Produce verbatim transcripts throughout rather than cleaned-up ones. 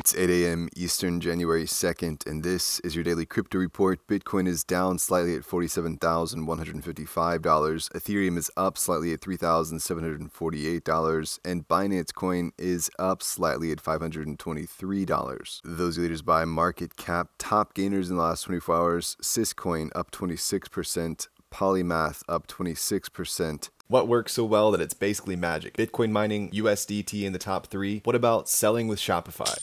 It's eight a.m. Eastern, January second, and this is your daily crypto report. Bitcoin is down slightly at forty-seven thousand one hundred fifty-five dollars. Ethereum is up slightly at three thousand seven hundred forty-eight dollars, and Binance Coin is up slightly at five hundred twenty-three dollars. Those leaders by market cap, top gainers in the last twenty-four hours, Syscoin up twenty-six percent, Polymath up twenty-six percent. What works so well that it's basically magic? Bitcoin mining, U S D T in the top three. What about selling with Shopify?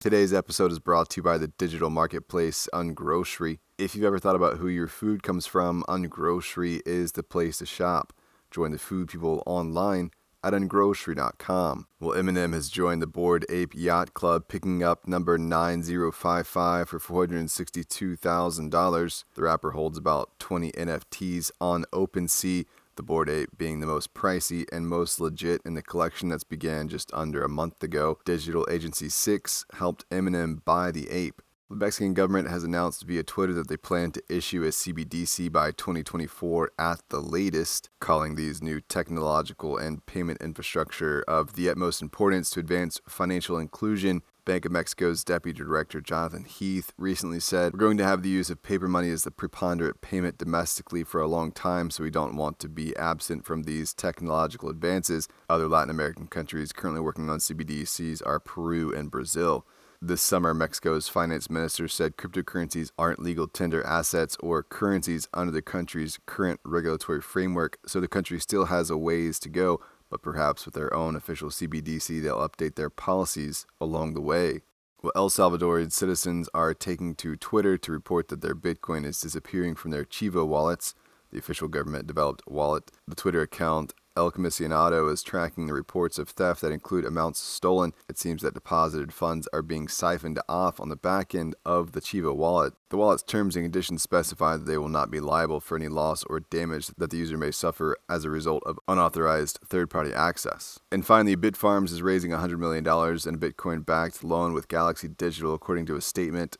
Today's episode is brought to you by the digital marketplace Ungrocery. If you've ever thought about who your food comes from, Ungrocery is the place to shop. Join the food people online at ungrocery dot com. Well, Eminem has joined the Bored Ape Yacht Club, picking up number nine zero five five for four hundred sixty-two thousand dollars. The rapper holds about twenty N F Ts on OpenSea, the Bored Ape being the most pricey and most legit in the collection that's began just under a month ago. Digital Agency six helped Eminem buy the ape. The Mexican government has announced via Twitter that they plan to issue a C B D C by twenty twenty-four at the latest, calling these new technological and payment infrastructure of the utmost importance to advance financial inclusion. Bank of Mexico's Deputy Director Jonathan Heath recently said, "We're going to have the use of paper money as the preponderant payment domestically for a long time, so we don't want to be absent from these technological advances." Other Latin American countries currently working on C B D Cs are Peru and Brazil. This summer, Mexico's finance minister said cryptocurrencies aren't legal tender assets or currencies under the country's current regulatory framework, so the country still has a ways to go, but perhaps with their own official C B D C, they'll update their policies along the way. Well, El Salvadorian citizens are taking to Twitter to report that their Bitcoin is disappearing from their Chivo wallets, the official government-developed wallet. The Twitter account El Comisionado is tracking the reports of theft that include amounts stolen. It seems that deposited funds are being siphoned off on the back end of the Chivo wallet. The wallet's terms and conditions specify that they will not be liable for any loss or damage that the user may suffer as a result of unauthorized third-party access. And finally, Bitfarms is raising one hundred million dollars in a Bitcoin-backed loan with Galaxy Digital, according to a statement.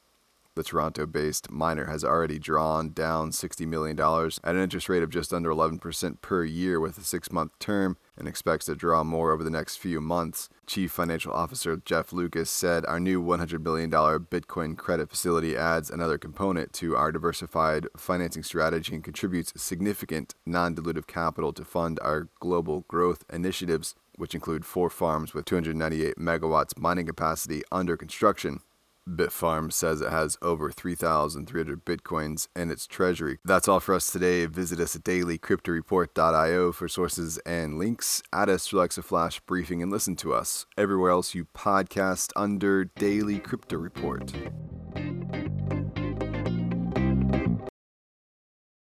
The Toronto-based miner has already drawn down sixty million dollars at an interest rate of just under eleven percent per year with a six-month term, and expects to draw more over the next few months. Chief Financial Officer Jeff Lucas said, "Our new one hundred million dollars Bitcoin credit facility adds another component to our diversified financing strategy and contributes significant non-dilutive capital to fund our global growth initiatives, which include four farms with two hundred ninety-eight megawatts mining capacity under construction." Bitfarms says it has over three thousand three hundred bitcoins in its treasury. That's all for us today. Visit us at daily crypto report dot io for sources and links. Add us to Alexa Flash Briefing and listen to us everywhere else you podcast under Daily Crypto Report.